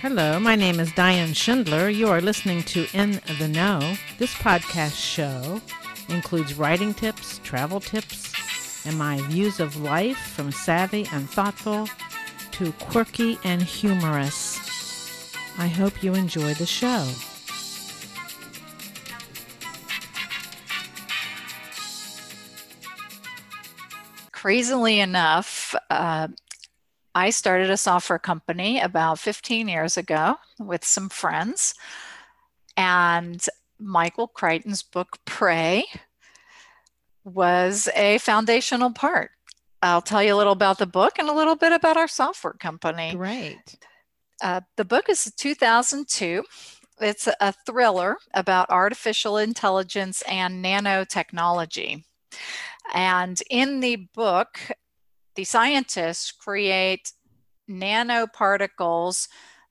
Hello, my name is Diane Schindler. You are listening to In the Know. This podcast show includes writing tips, travel tips, and my views of life from savvy and thoughtful to quirky and humorous. I hope you enjoy the show. Crazily enough, I started a software company about 15 years ago with some friends, and Michael Crichton's book, Prey, was a foundational part. I'll tell you a little about the book and a little bit about our software company. Great. The book is 2002. It's a thriller about artificial intelligence and nanotechnology. And in the book, the scientists create nanoparticles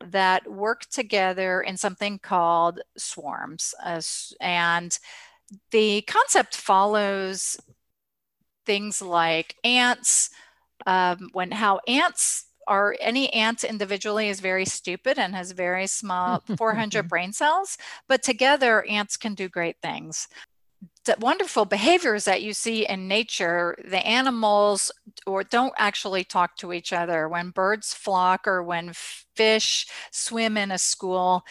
that work together in something called swarms. And the concept follows things like ants. Any ant individually is very stupid and has very small 400 brain cells, but together ants can do great things. The wonderful behaviors that you see in nature, the animals don't actually talk to each other. When birds flock or when fish swim in a school,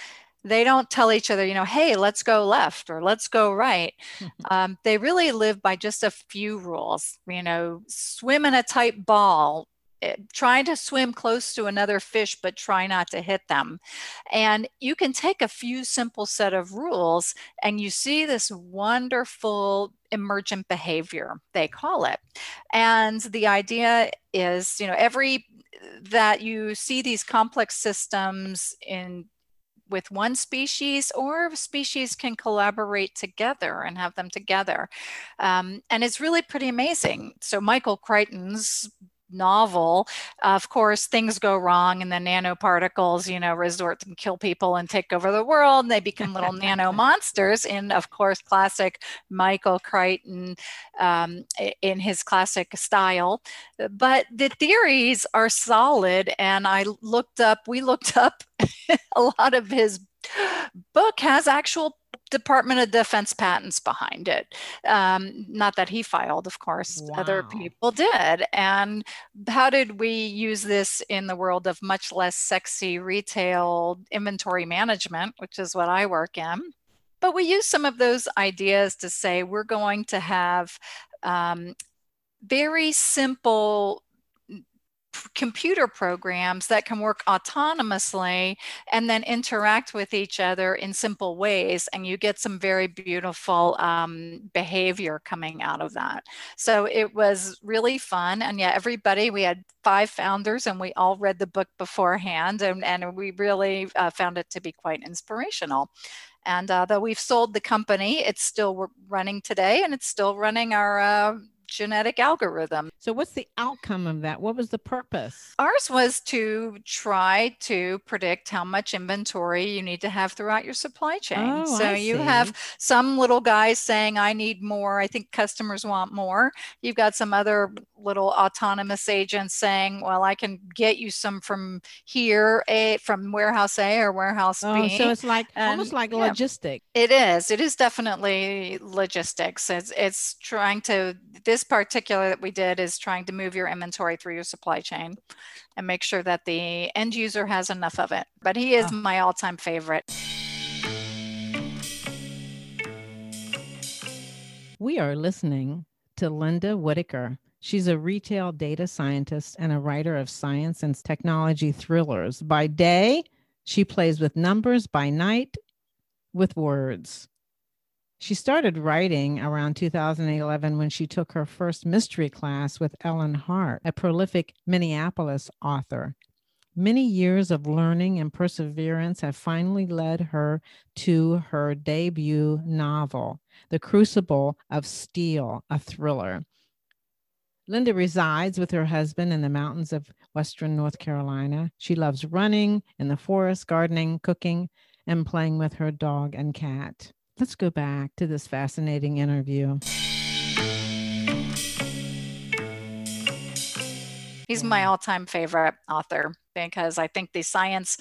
they don't tell each other, hey, let's go left or let's go right. They really live by just a few rules, swim in a tight ball, try to swim close to another fish, but try not to hit them. And you can take a few simple set of rules and you see this wonderful emergent behavior, they call it. And the idea is, that you see these complex systems with one species, or species can collaborate together and have them together. And it's really pretty amazing. So Michael Crichton's novel, of course, things go wrong and the nanoparticles, resort and kill people and take over the world, and they become little nano monsters in, of course, classic Michael Crichton, in his classic style. But the theories are solid, and we looked up a lot of his book has actual Department of Defense patents behind it. Not that he filed, of course. Wow. Other people did. And how did we use this in the world of much less sexy retail inventory management, which is what I work in? But we use some of those ideas to say we're going to have very simple computer programs that can work autonomously and then interact with each other in simple ways, and you get some very beautiful behavior coming out of that. So it was really fun, and we had 5 founders and we all read the book beforehand, and we really found it to be quite inspirational. And though we've sold the company, it's still running today, and it's still running our genetic algorithm. So what's the outcome of that? What was the purpose? Ours was to try to predict how much inventory you need to have throughout your supply chain. Oh, so you have some little guys saying, I need more. I think customers want more. You've got some other little autonomous agents saying, well, I can get you some from here, from warehouse A or warehouse B. So it's like almost like logistics. It is. It is definitely logistics. It's trying to, this particular that we did is trying to move your inventory through your supply chain and make sure that the end user has enough of it. But he is my all-time favorite. We are listening to Linda Whitaker. She's a retail data scientist and a writer of science and technology thrillers. By day, she plays with numbers. By night, with words. She started writing around 2011 when she took her first mystery class with Ellen Hart, a prolific Minneapolis author. Many years of learning and perseverance have finally led her to her debut novel, The Crucible of Steel, a thriller. Linda resides with her husband in the mountains of Western North Carolina. She loves running in the forest, gardening, cooking, and playing with her dog and cat. Let's go back to this fascinating interview. He's my all-time favorite author, because I think the science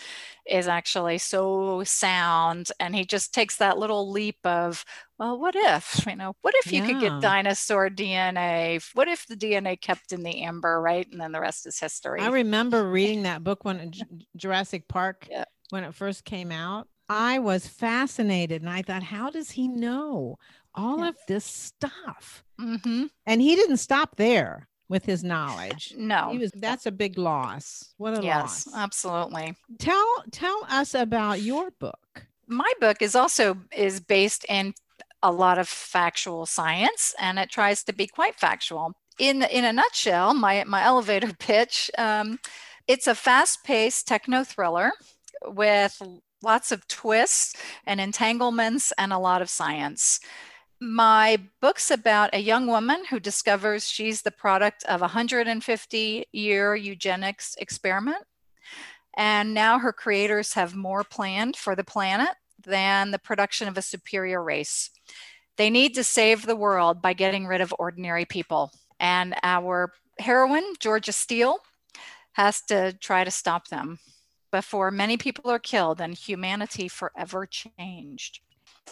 is actually so sound, and he just takes that little leap of, well, what if, you know, what if you could get dinosaur DNA? What if the DNA kept in the amber, right? And then the rest is history. I remember reading that book when Jurassic Park, when it first came out. I was fascinated, and I thought, how does he know all of this stuff? Mm-hmm. And he didn't stop there with his knowledge. No, he was, that's a big loss. What a loss. Yes, absolutely. Tell us about your book. My book is also based in a lot of factual science, and it tries to be quite factual. In a nutshell, my elevator pitch, it's a fast-paced techno thriller with lots of twists and entanglements and a lot of science. My book's about a young woman who discovers she's the product of a 150-year eugenics experiment. And now her creators have more planned for the planet than the production of a superior race. They need to save the world by getting rid of ordinary people. And our heroine, Georgia Steele, has to try to stop them before many people are killed and humanity forever changed.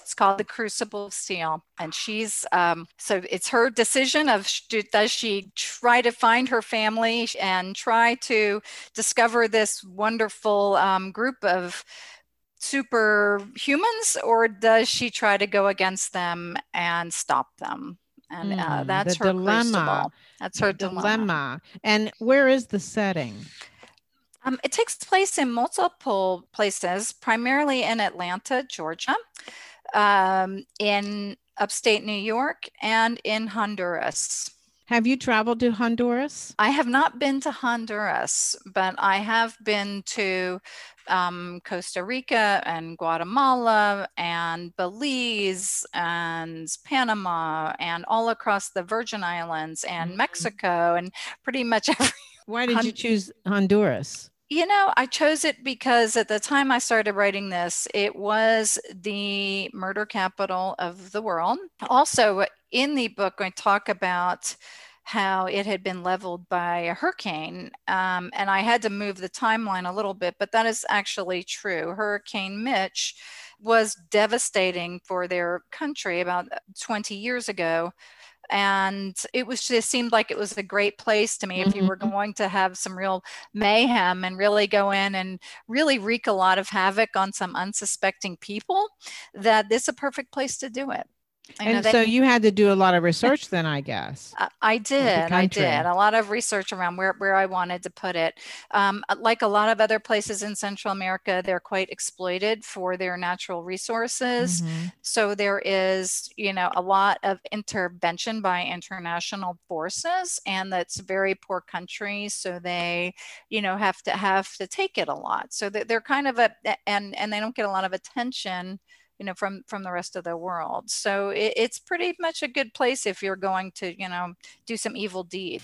It's called The Crucible of Steel. And she's, so it's her decision of, does she try to find her family and try to discover this wonderful group of super humans, or does she try to go against them and stop them? And that's her dilemma. Crucible. That's her dilemma. And where is the setting? It takes place in multiple places, primarily in Atlanta, Georgia, in upstate New York, and in Honduras. Have you traveled to Honduras? I have not been to Honduras, but I have been to Costa Rica and Guatemala and Belize and Panama and all across the Virgin Islands and Mexico and pretty much every. Why did you choose Honduras? You know, I chose it because at the time I started writing this, it was the murder capital of the world. Also, in the book, I talk about how it had been leveled by a hurricane, and I had to move the timeline a little bit, but that is actually true. Hurricane Mitch was devastating for their country about 20 years ago. And it was just seemed like it was a great place to me if you were going to have some real mayhem and really go in and really wreak a lot of havoc on some unsuspecting people, that this is a perfect place to do it. So you had to do a lot of research then, I guess. I did. A lot of research around where I wanted to put it. Like a lot of other places in Central America, they're quite exploited for their natural resources. So there is, you know, a lot of intervention by international forces, and that's very poor countries. So they, you know, have to take it a lot. So they're kind of and they don't get a lot of attention, you know, from the rest of the world. So it's pretty much a good place if you're going to, you know, do some evil deed.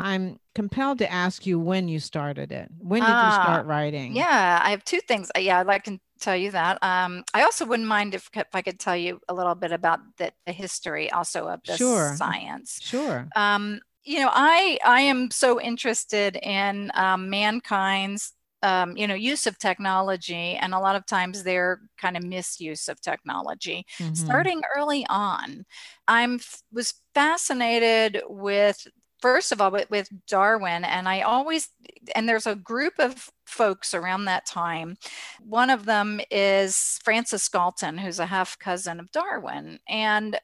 I'm compelled to ask you when you started it. When did you start writing? Yeah, I have two things. Yeah, I can tell you that. I also wouldn't mind if I could tell you a little bit about the history also of this science. Sure. You know, I am so interested in mankind's you know, use of technology, and a lot of times their kind of misuse of technology, starting early on. I was fascinated with, first of all, with Darwin, and there's a group of folks around that time. One of them is Francis Galton, who's a half cousin of Darwin, and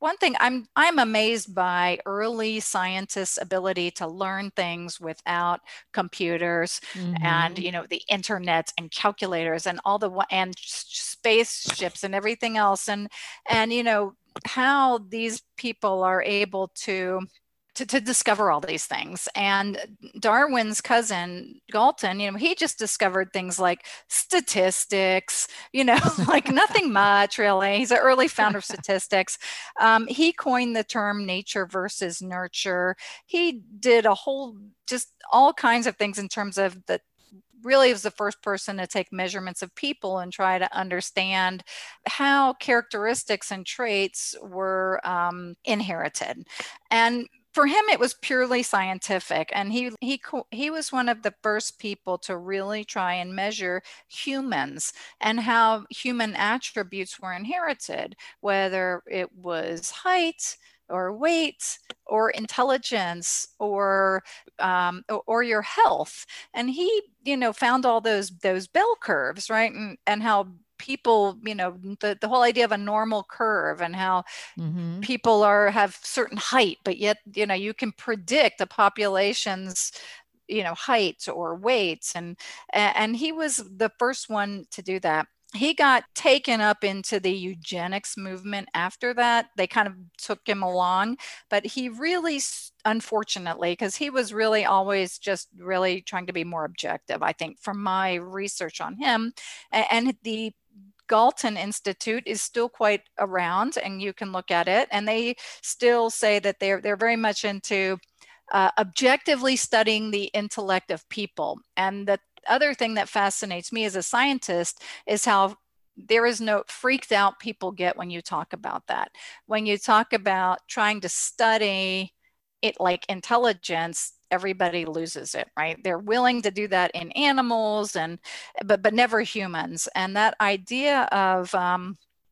one thing I'm amazed by early scientists' ability to learn things without computers and, you know, the internet and calculators and all and spaceships and everything else, and you know how these people are able to discover all these things. And Darwin's cousin Galton, you know, he just discovered things like statistics, you know, like nothing much really. He's an early founder of statistics. He coined the term nature versus nurture. He did all kinds of things in terms of the really was the first person to take measurements of people and try to understand how characteristics and traits were inherited. And for him, it was purely scientific, and he was one of the first people to really try and measure humans and how human attributes were inherited, whether it was height or weight or intelligence or your health. And he, you know, found all those bell curves, right, and how people, you know, the whole idea of a normal curve and how people have certain height, but yet, you know, you can predict a population's, you know, height or weights. And he was the first one to do that. He got taken up into the eugenics movement after that. They kind of took him along, but he really, unfortunately, because he was really always just really trying to be more objective, I think, from my research on him. And the Galton Institute is still quite around, and you can look at it. And they still say that they're very much into objectively studying the intellect of people. And the other thing that fascinates me as a scientist is how there is no freaked out people get when you talk about that. When you talk about trying to study it like intelligence, everybody loses it, right? They're willing to do that in animals, and but never humans. And that idea of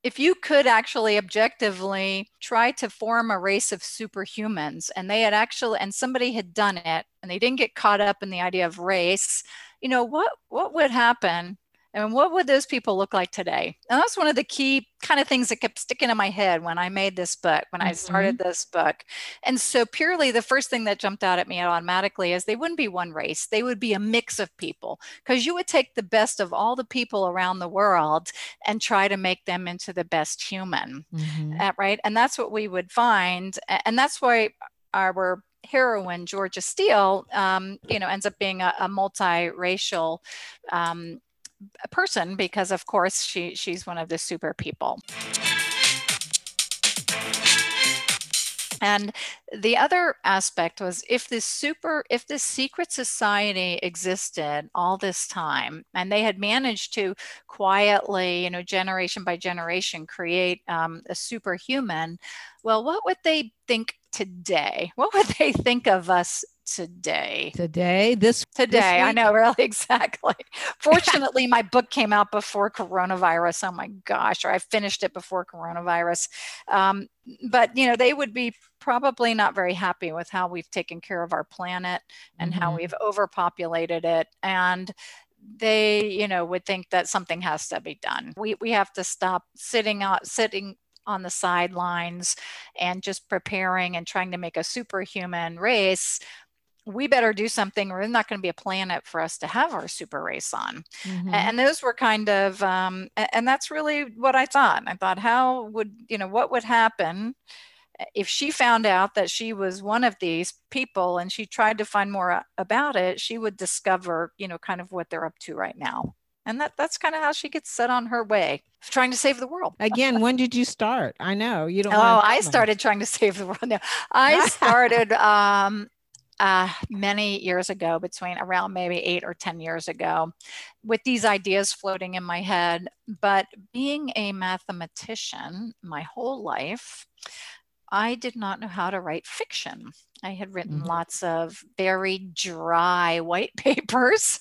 if you could actually objectively try to form a race of superhumans, and they had actually, and somebody had done it, and they didn't get caught up in the idea of race, you know, what would happen? And what would those people look like today? And that's one of the key kind of things that kept sticking in my head when I made this book, when I started this book. And so purely the first thing that jumped out at me automatically is they wouldn't be one race. They would be a mix of people, because you would take the best of all the people around the world and try to make them into the best human, right? And that's what we would find. And that's why our heroine, Georgia Steele, you know, ends up being a multiracial person, because of course she's one of the super people. And the other aspect was, if this secret society existed all this time, and they had managed to quietly, you know, generation by generation, create a superhuman, well, what would they think today? What would they think of us today? I know, really, exactly. Fortunately, my book came out before coronavirus. Oh my gosh, or I finished it before coronavirus. But you know, they would be probably not very happy with how we've taken care of our planet and how we've overpopulated it, and they, you know, would think that something has to be done. We have to stop sitting on the sidelines and just preparing and trying to make a superhuman race. We better do something, or there's not going to be a planet for us to have our super race on. And those were kind of, and that's really what I thought. I thought, how would, you know, what would happen if she found out that she was one of these people and she tried to find more about it? She would discover, you know, kind of what they're up to right now. And that's kind of how she gets set on her way of trying to save the world. Again, when did you start? I know you don't. Oh, I started trying to save the world. No, I started many years ago, between around maybe 8 or 10 years ago, with these ideas floating in my head. But being a mathematician my whole life, I did not know how to write fiction. I had written lots of very dry white papers,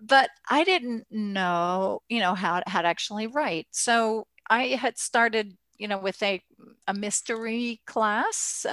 but I didn't know, you know, how to actually write. So I had started, you know, with a mystery class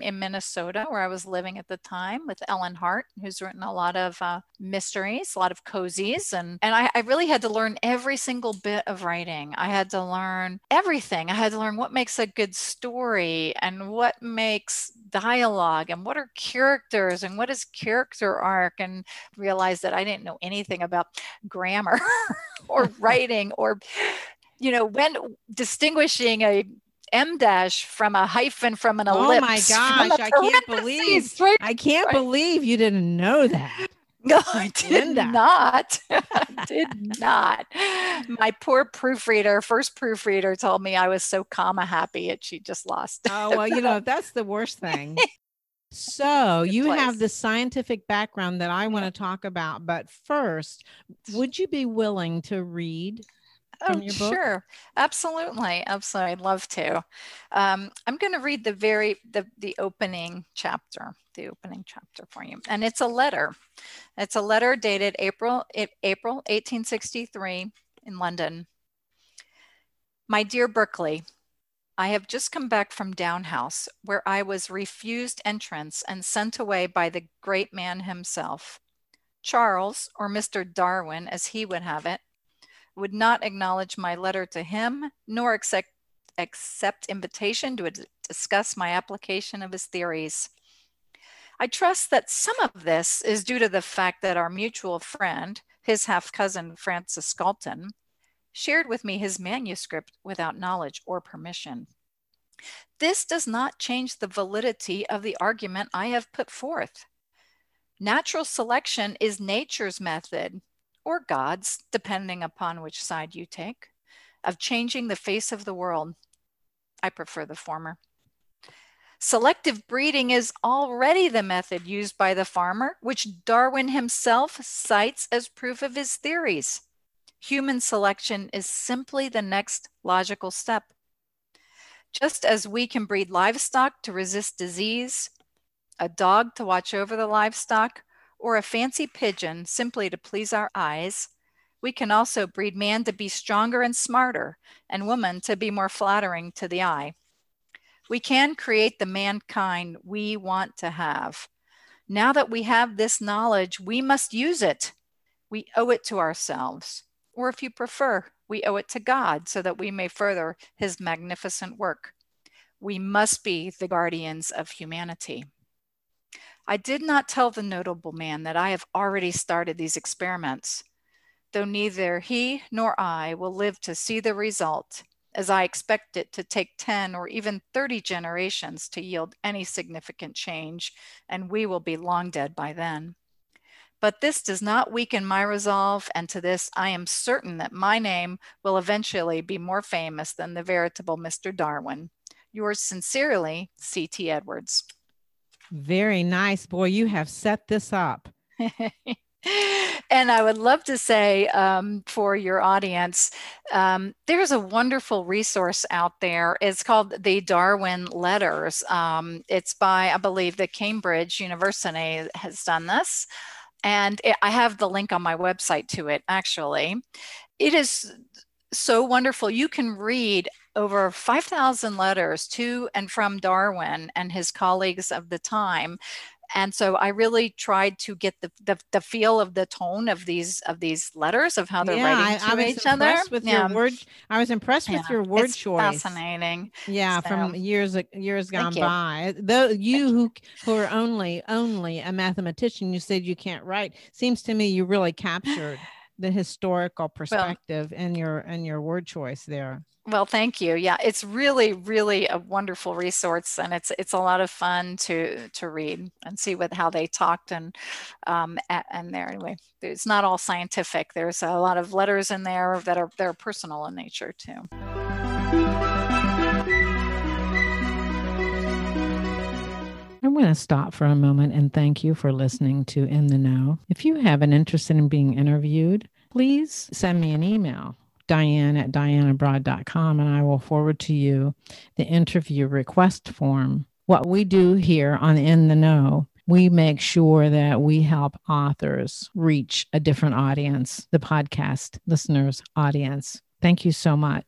in Minnesota, where I was living at the time, with Ellen Hart, who's written a lot of mysteries, a lot of cozies. And I really had to learn every single bit of writing. I had to learn everything. I had to learn what makes a good story, and what makes dialogue, and what are characters, and what is character arc, and realized that I didn't know anything about grammar or writing, or, you know, when distinguishing a m-dash from a hyphen from an ellipse. Oh my gosh, I can't believe you didn't know that. No, I did not. I did not. My poor proofreader, first proofreader, told me I was so comma happy, and she just lost it. Oh, well, you know, that's the worst thing. So you have the scientific background that I want to talk about, but first, would you be willing to read from your book? Sure. Absolutely. Absolutely. I'd love to. I'm going to read the opening chapter for you. And it's a letter. It's a letter dated April 1863 in London. My dear Berkeley, I have just come back from Downhouse, where I was refused entrance and sent away by the great man himself. Charles, or Mr. Darwin, as he would have it, would not acknowledge my letter to him, nor accept invitation to discuss my application of his theories. I trust that some of this is due to the fact that our mutual friend, his half-cousin Francis Galton, shared with me his manuscript without knowledge or permission. This does not change the validity of the argument I have put forth. Natural selection is nature's method, or God's, depending upon which side you take, of changing the face of the world. I prefer the former. Selective breeding is already the method used by the farmer, which Darwin himself cites as proof of his theories. Human selection is simply the next logical step. Just as we can breed livestock to resist disease, a dog to watch over the livestock, or a fancy pigeon simply to please our eyes, we can also breed man to be stronger and smarter, and woman to be more flattering to the eye. We can create the mankind we want to have. Now that we have this knowledge, we must use it. We owe it to ourselves. Or if you prefer, we owe it to God so that we may further his magnificent work. We must be the guardians of humanity. I did not tell the notable man that I have already started these experiments, though neither he nor I will live to see the result, as I expect it to take 10 or even 30 generations to yield any significant change, and we will be long dead by then. But this does not weaken my resolve, and to this I am certain that my name will eventually be more famous than the veritable Mr. Darwin. Yours sincerely, C.T. Edwards. Very nice. Boy, you have set this up. And I would love to say for your audience, there's a wonderful resource out there. It's called The Darwin Letters. It's by, I believe, the Cambridge University has done this. And I have the link on my website to it, actually. It is so wonderful. You can read over 5,000 letters to and from Darwin and his colleagues of the time. And so I really tried to get the feel of the tone of these letters, of how they're writing to each other. I was impressed with your word choice. Fascinating. Yeah, so, from years gone by. Though you who are only a mathematician, you said you can't write. Seems to me you really captured the historical perspective in your word choice there. Well, thank you. Yeah, it's really, really a wonderful resource, and it's a lot of fun to read and see how they talked and there. Anyway, it's not all scientific. There's a lot of letters in there that they're personal in nature too. I'm going to stop for a moment and thank you for listening to In the Know. If you have an interest in being interviewed, please send me an email. Diane@dianeabroad.com, and I will forward to you the interview request form. What we do here on In the Know, we make sure that we help authors reach a different audience, the podcast listeners' audience. Thank you so much.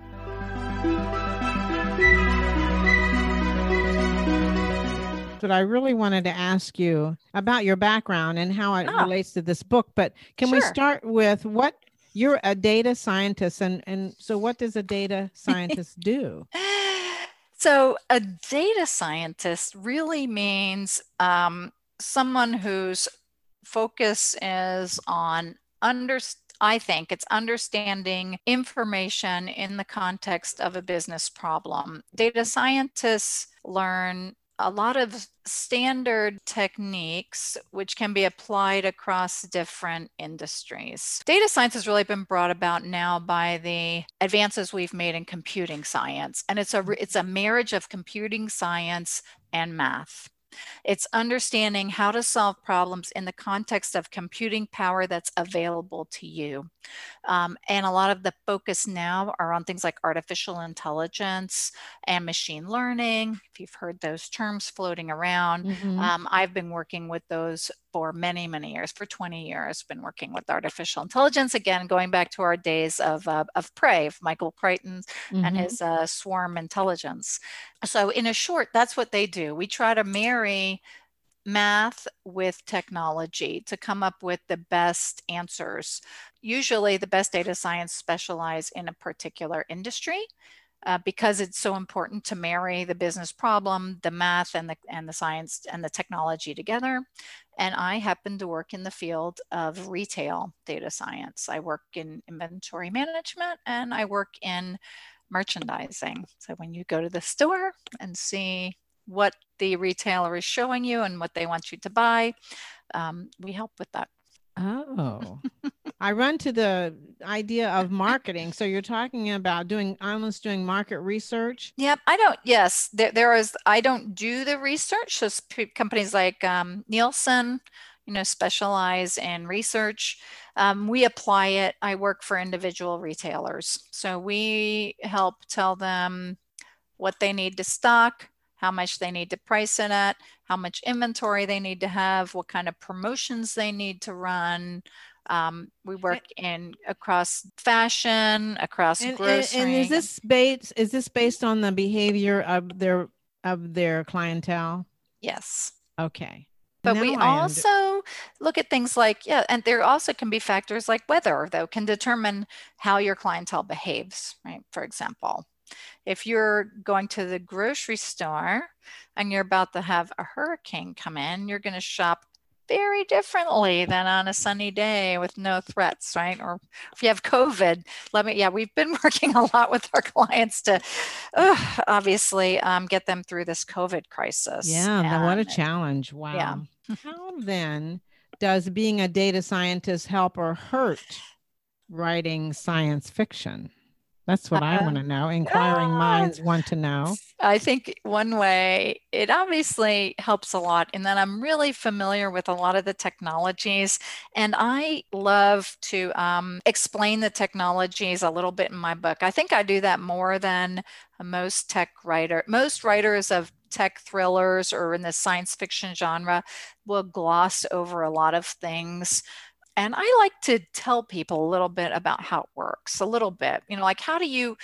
But I really wanted to ask you about your background and how it relates to this book. But can we start with what? You're a data scientist, and so what does a data scientist do? So a data scientist really means someone whose focus is on understanding information in the context of a business problem. Data scientists learn a lot of standard techniques which can be applied across different industries. Data science has really been brought about now by the advances we've made in computing science, and it's a marriage of computing science and math. It's understanding how to solve problems in the context of computing power that's available to you. And a lot of the focus now are on things like artificial intelligence and machine learning, if you've heard those terms floating around. Mm-hmm. I've been working with those for many, many years, for 20 years, been working with artificial intelligence, again, going back to our days of Prey, of Michael Crichton mm-hmm. and his swarm intelligence. So in a short, that's what they do. We try to marry math with technology to come up with the best answers. Usually the best data science specialize in a particular industry. Because it's so important to marry the business problem, the math, and the science and the technology together. And I happen to work in the field of retail data science. I work in inventory management and I work in merchandising. So when you go to the store and see what the retailer is showing you and what they want you to buy, we help with that. Oh, I run to the idea of marketing. So you're talking about almost doing market research. Yep. I don't do the research. So companies like Nielsen, specialize in research. We apply it. I work for individual retailers. So we help tell them what they need to stock, how much they need to price it at, how much inventory they need to have, what kind of promotions they need to run. We work across fashion, across grocery. And is this based on the behavior of their clientele? Yes. Okay. But now we also look at things like, and there also can be factors like weather, though, can determine how your clientele behaves, right? For example, if you're going to the grocery store and you're about to have a hurricane come in, you're going to shop very differently than on a sunny day with no threats, right? Or if you have COVID, we've been working a lot with our clients to get them through this COVID crisis. Yeah, what a challenge. Wow. Yeah. How then does being a data scientist help or hurt writing science fiction? That's what I want to know. Inquiring minds want to know. I think one way, it obviously helps a lot in that I'm really familiar with a lot of the technologies, and I love to explain the technologies a little bit in my book. I think I do that more than most tech writer. Most writers of tech thrillers or in the science fiction genre will gloss over a lot of things. And I like to tell people a little bit about how it works, a little bit, like how do you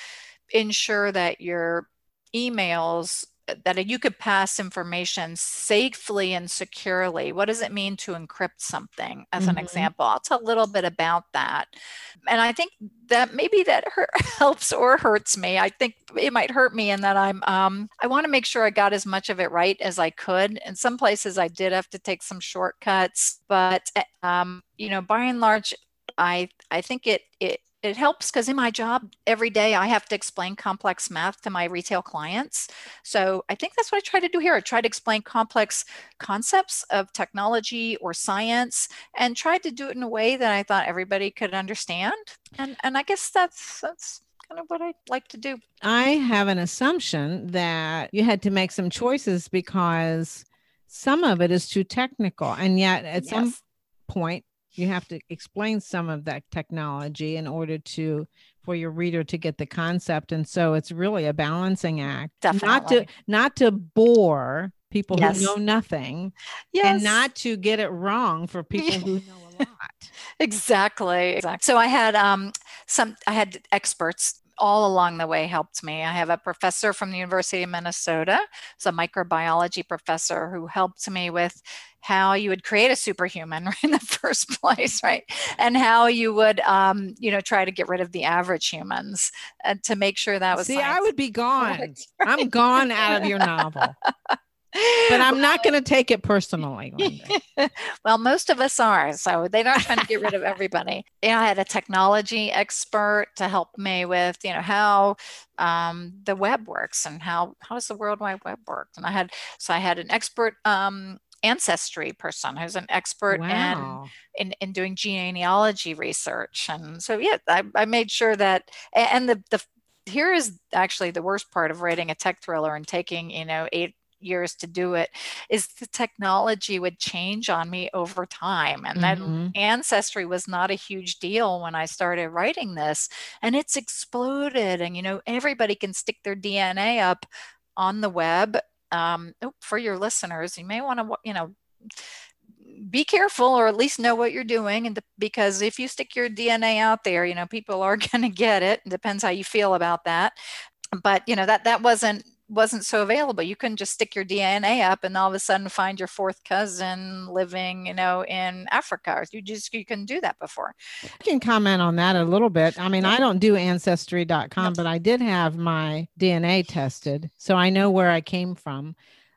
ensure that your emails, that you could pass information safely and securely? What does it mean to encrypt something? As an example, I'll tell a little bit about that. And I think that maybe that helps or hurts me. I think it might hurt me in that I want to make sure I got as much of it right as I could. In some places I did have to take some shortcuts, but by and large, I think it helps because in my job every day, I have to explain complex math to my retail clients. So I think that's what I try to do here. I try to explain complex concepts of technology or science and tried to do it in a way that I thought everybody could understand. And I guess that's kind of what I like to do. I have an assumption that you had to make some choices because some of it is too technical. And yet at some point, you have to explain some of that technology in order for your reader to get the concept. And so it's really a balancing act. Definitely. Not to bore people who know nothing and not to get it wrong for people who know a lot. Exactly. So I had I had experts all along the way helped me. I have a professor from the University of Minnesota. It's a microbiology professor who helped me with how you would create a superhuman in the first place, right? And how you would, try to get rid of the average humans and to make sure that was. See, science. I would be gone. Right. I'm gone out of your novel. But I'm not going to take it personally, Linda. Well, most of us are, so they're not trying to get rid of everybody. I had a technology expert to help me with, how the web works and how does the World Wide Web work. And I had an expert ancestry person who's an expert in doing genealogy research. And so, I made sure that, and here is actually the worst part of writing a tech thriller and taking, 8 years to do it, is the technology would change on me over time. And then ancestry was not a huge deal when I started writing this, and it's exploded. And, you know, everybody can stick their DNA up on the web. For your listeners, you may want to, you know, be careful, or at least know what you're doing. And because if you stick your DNA out there, you know, people are going to get it. It depends how you feel about that. But, you know, that wasn't so available. You couldn't just stick your DNA up and all of a sudden find your fourth cousin living, you know, in Africa. You couldn't do that before. I can comment on that a little bit. I mean, I don't do ancestry.com, but I did have my DNA tested, so I know where I came from.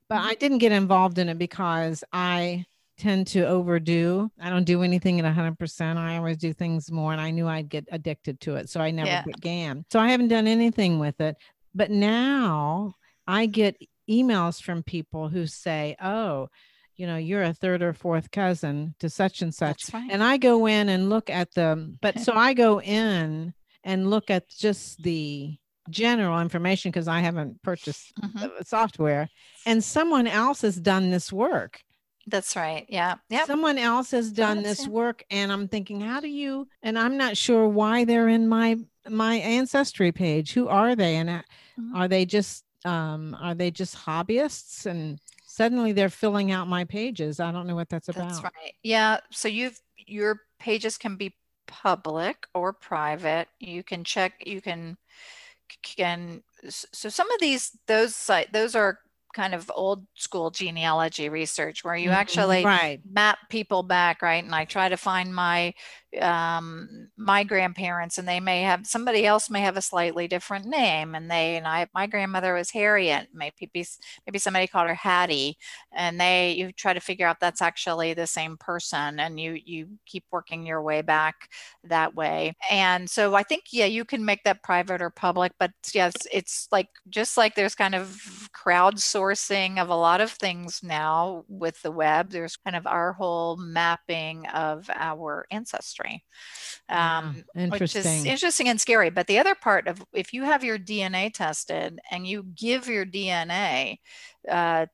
But I didn't get involved in it because I tend to overdo. I don't do anything at 100%. I always do things more, and I knew I'd get addicted to it, so I never began. So I haven't done anything with it. But now I get emails from people who say, oh, you know, you're a third or fourth cousin to such and such. Right. And I go in and look at them. But so I go in and look at just the general information because I haven't purchased the software, and someone else has done this work. That's right. Yeah. Yep. Someone else has done this work, and I'm thinking, how do you, and I'm not sure why they're in my ancestry page. Who are they? And are they just hobbyists? And suddenly they're filling out my pages. I don't know what that's about. That's right. Yeah. So your pages can be public or private. You can check, so some of those are kind of old school genealogy research where you actually map people back, right? And I try to find my my grandparents, and they may have, somebody else may have a slightly different name, and my grandmother was Harriet, maybe somebody called her Hattie, and you try to figure out that's actually the same person, and you keep working your way back that way. And so I think you can make that private or public, but yes, it's like, just like there's kind of crowdsourcing of a lot of things now with the web, there's kind of our whole mapping of our ancestry. Which is interesting and scary. But the other part of, if you have your DNA tested and you give your DNA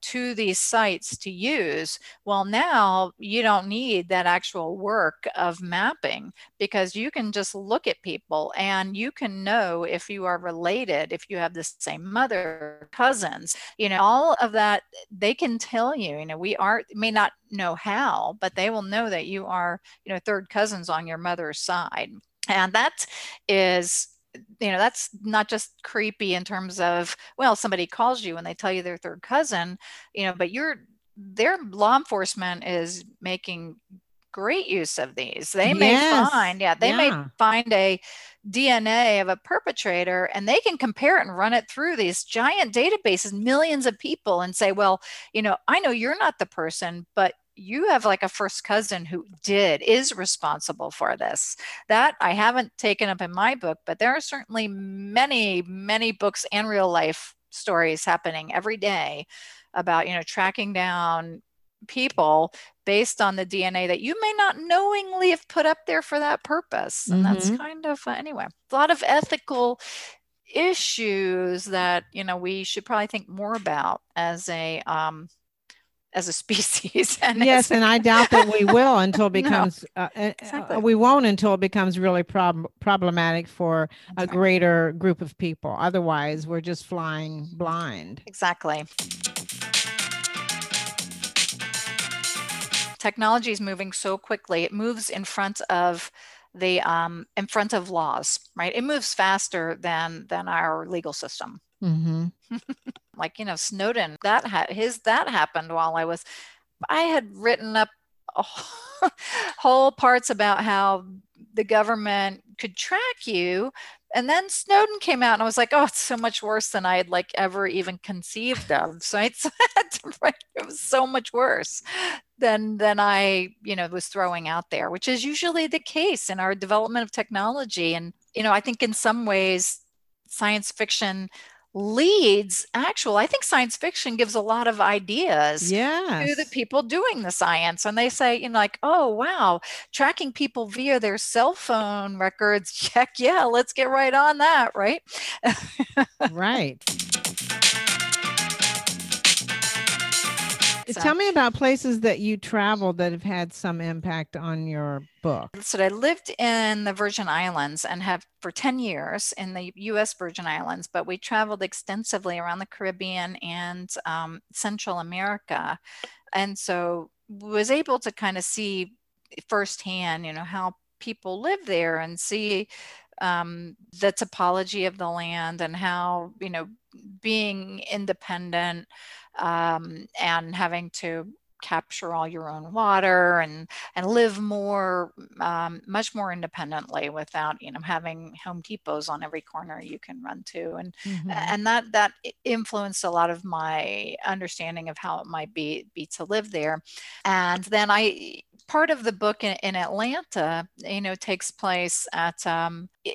to these sites to use, well, now you don't need that actual work of mapping, because you can just look at people and you can know if you are related, if you have the same mother, cousins, you know, all of that. They can tell you, you know, may not know how, but they will know that you are, you know, third cousins on your mother's side. And that is, you know, that's not just creepy in terms of, well, somebody calls you and they tell you they're third cousin, you know, but their law enforcement is making great use of these. They may find a DNA of a perpetrator, and they can compare it and run it through these giant databases, millions of people, and say, well, you know, I know you're not the person, but you have like a first cousin who is responsible for this. That I haven't taken up in my book, but there are certainly many, many books and real life stories happening every day about, you know, tracking down people based on the DNA that you may not knowingly have put up there for that purpose. And that's kind of, anyway, a lot of ethical issues that, you know, we should probably think more about as a species. And I doubt that we will until it becomes, we won't until it becomes really problematic for a greater group of people. Otherwise, we're just flying blind. Exactly. Technology is moving so quickly. It moves in front of the, in front of laws, right? It moves faster than our legal system. Like, you know, Snowden, that happened while I had written up whole parts about how the government could track you. And then Snowden came out, and I was like, oh, it's so much worse than I had like ever even conceived of. So it was so much worse than I, you know, was throwing out there, which is usually the case in our development of technology. And, you know, I think in some ways, science fiction I think science fiction gives a lot of ideas to the people doing the science. And they say, you know, like, oh, wow, tracking people via their cell phone records. Heck yeah, let's get right on that, right? Right. So. Tell me about places that you traveled that have had some impact on your book. So I lived in the Virgin Islands and have for 10 years in the U.S. Virgin Islands, but we traveled extensively around the Caribbean and Central America. And so was able to kind of see firsthand, you know, how people live there and see the topology of the land and how, you know, being independent and having to capture all your own water and live more, much more independently without, you know, having Home Depots on every corner you can run to. And and that influenced a lot of my understanding of how it might be to live there. And then part of the book in Atlanta, you know, takes place at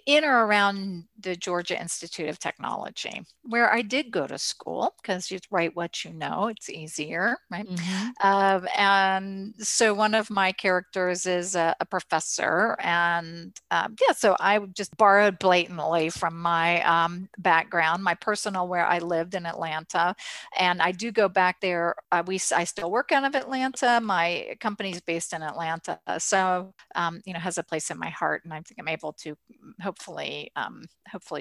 in or around the Georgia Institute of Technology, where I did go to school, because you write what you know, it's easier, right? And so one of my characters is a professor, and so I just borrowed blatantly from my background, my personal, where I lived in Atlanta, and I do go back there. I still work out of Atlanta. My company's based in Atlanta, so you know, has a place in my heart, and I think I'm able to hopefully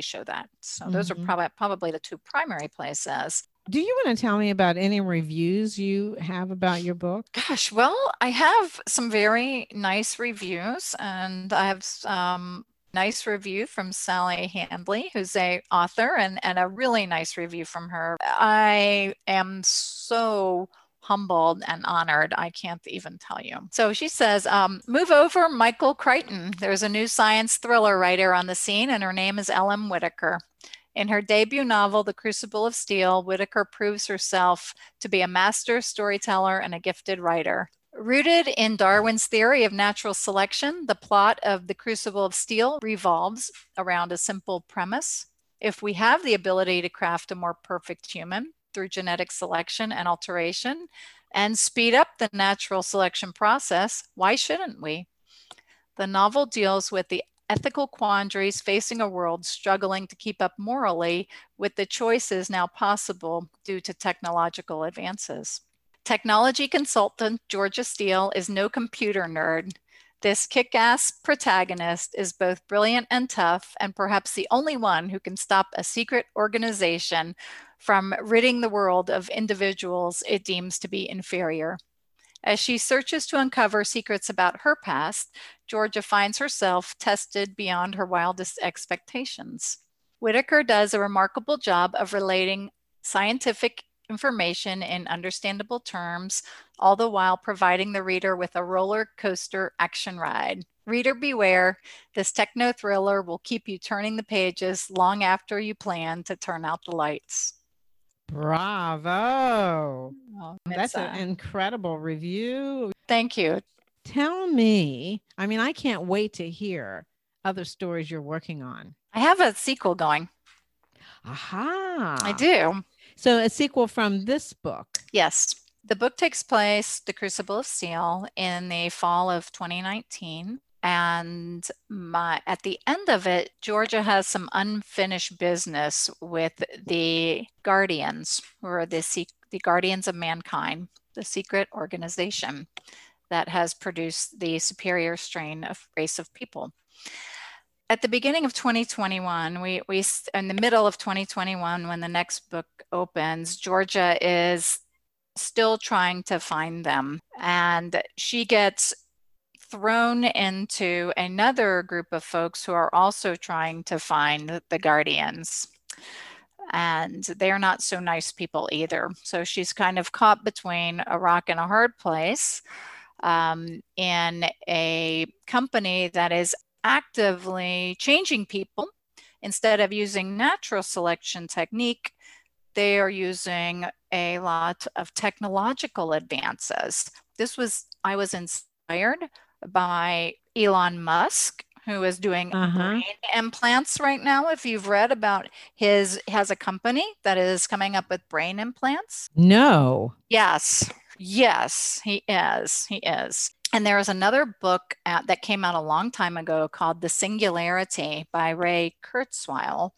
show that. So those are probably the two primary places. Do you want to tell me about any reviews you have about your book? Gosh, well, I have some very nice reviews, and I have nice review from Sally Handley, who's a author, and a really nice review from her. I am so humbled and honored, I can't even tell you. So she says, move over, Michael Crichton. There's a new science thriller writer on the scene, and her name is Ellen Whitaker. In her debut novel, The Crucible of Steel, Whitaker proves herself to be a master storyteller and a gifted writer. Rooted in Darwin's theory of natural selection, the plot of The Crucible of Steel revolves around a simple premise. If we have the ability to craft a more perfect human through genetic selection and alteration and speed up the natural selection process, why shouldn't we? The novel deals with the ethical quandaries facing a world struggling to keep up morally with the choices now possible due to technological advances. Technology consultant Georgia Steele is no computer nerd. This kick-ass protagonist is both brilliant and tough, and perhaps the only one who can stop a secret organization from ridding the world of individuals it deems to be inferior. As she searches to uncover secrets about her past, Georgia finds herself tested beyond her wildest expectations. Whitaker does a remarkable job of relating scientific information in understandable terms, all the while providing the reader with a roller coaster action ride. Reader beware, this techno thriller will keep you turning the pages long after you plan to turn out the lights. Bravo. Oh, that's an incredible review. Thank you. Tell me, I mean, I can't wait to hear other stories you're working on. I have a sequel going. Aha. I do. So a sequel from this book. Yes. The book takes place, The Crucible of Steel, in the fall of 2019. And at the end of it, Georgia has some unfinished business with the Guardians, or the Guardians of Mankind, the secret organization that has produced the superior strain of race of people. At the beginning of 2021, we in the middle of 2021, when the next book opens, Georgia is still trying to find them. And she gets thrown into another group of folks who are also trying to find the Guardians. And they're not so nice people either. So she's kind of caught between a rock and a hard place in a company that is actively changing people. Instead of using natural selection technique, they are using a lot of technological advances. I was inspired by Elon Musk, who is doing brain implants right now. If you've read about has a company that is coming up with brain implants. No. Yes, he is. And there is another book that came out a long time ago called The Singularity by Ray Kurzweil.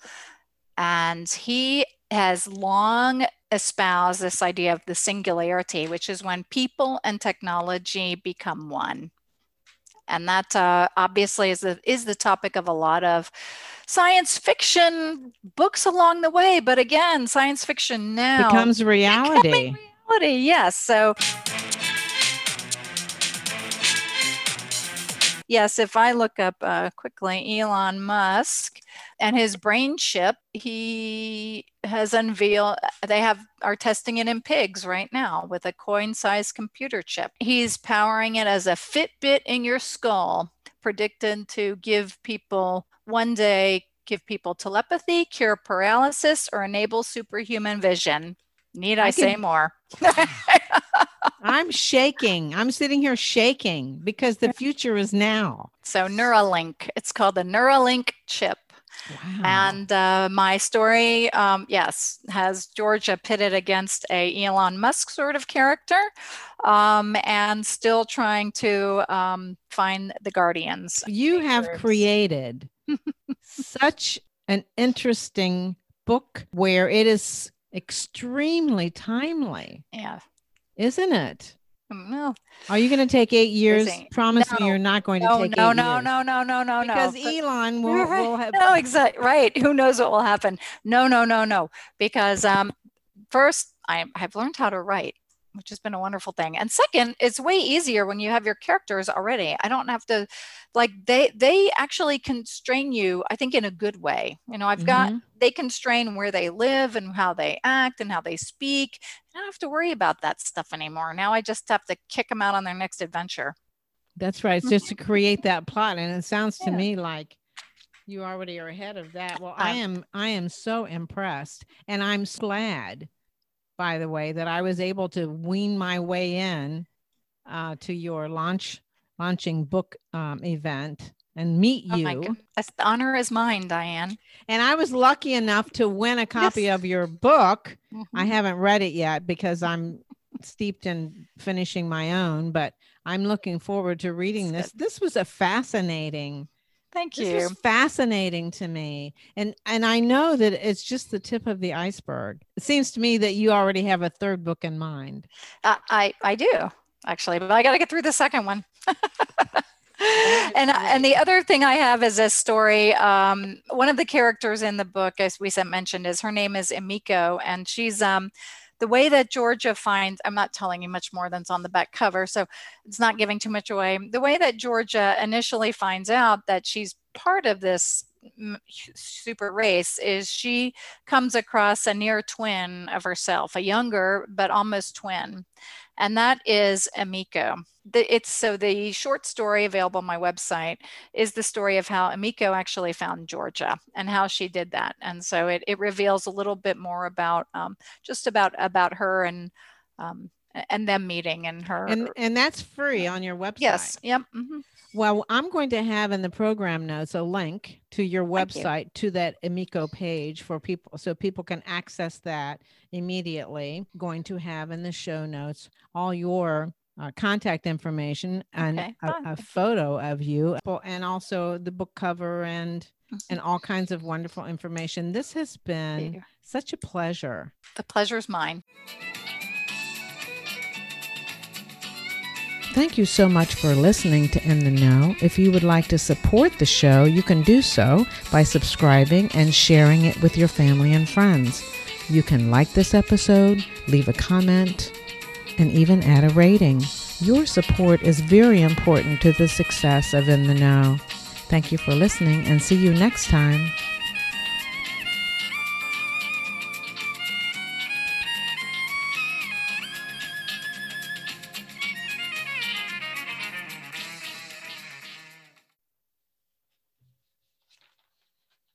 And he has long espouse this idea of the singularity, which is when people and technology become one. And that obviously is the topic of a lot of science fiction books along the way. But again, science fiction now becomes reality. Yes. So yes, if I look up quickly Elon Musk and his brain chip, he has unveiled, are testing it in pigs right now with a coin-sized computer chip. He's powering it as a Fitbit in your skull, predicted to give people telepathy, cure paralysis, or enable superhuman vision. Need I say more? I'm shaking. I'm sitting here shaking because the future is now. So Neuralink, it's called the Neuralink chip. Wow. And my story, has Georgia pitted against a Elon Musk sort of character, and still trying to find the guardians. You have created such an interesting book where it is extremely timely. Yeah. Isn't it? No. Are you going to take 8 years? Promise me you're not going to take 8 years. No. Because Elon will have... No, exactly. Right. Who knows what will happen? No. Because first, I've learned how to write, which has been a wonderful thing. And second, it's way easier when you have your characters already. I don't have to, they actually constrain you, I think, in a good way. You know, they constrain where they live and how they act and how they speak. I don't have to worry about that stuff anymore. Now I just have to kick them out on their next adventure. That's right. It's just to create that plot. And it sounds to me like you already are ahead of that. Well, I am so impressed, and I'm glad, by the way, that I was able to wean my way in to your launching book event and meet you. My God. The honor is mine, Diane. And I was lucky enough to win a copy of your book. Mm-hmm. I haven't read it yet because I'm steeped in finishing my own, but I'm looking forward to reading this. This was fascinating to me. And I know that it's just the tip of the iceberg. It seems to me that you already have a third book in mind. I do, actually, but I got to get through the second one. And the other thing I have is a story. One of the characters in the book, as we mentioned, is her name is Emiko, and she's the way that Georgia finds, I'm not telling you much more than's on the back cover, so it's not giving too much away. The way that Georgia initially finds out that she's part of this super race is she comes across a near twin of herself, a younger but almost twin. And that is Emiko. The short story available on my website is the story of how Emiko actually found Georgia and how she did that. And so it reveals a little bit more about about her and them meeting and her. And that's free on your website. Yes. Yep. Mm-hmm. Well, I'm going to have in the program notes a link to your website to that Emiko page for people, so people can access that immediately. Going to have in the show notes all your contact information and a photo of you, and also the book cover and all kinds of wonderful information. This has been such a pleasure. The pleasure is mine. Thank you so much for listening to In the Know. If you would like to support the show, you can do so by subscribing and sharing it with your family and friends. You can like this episode, leave a comment, and even add a rating. Your support is very important to the success of In the Know. Thank you for listening, and see you next time.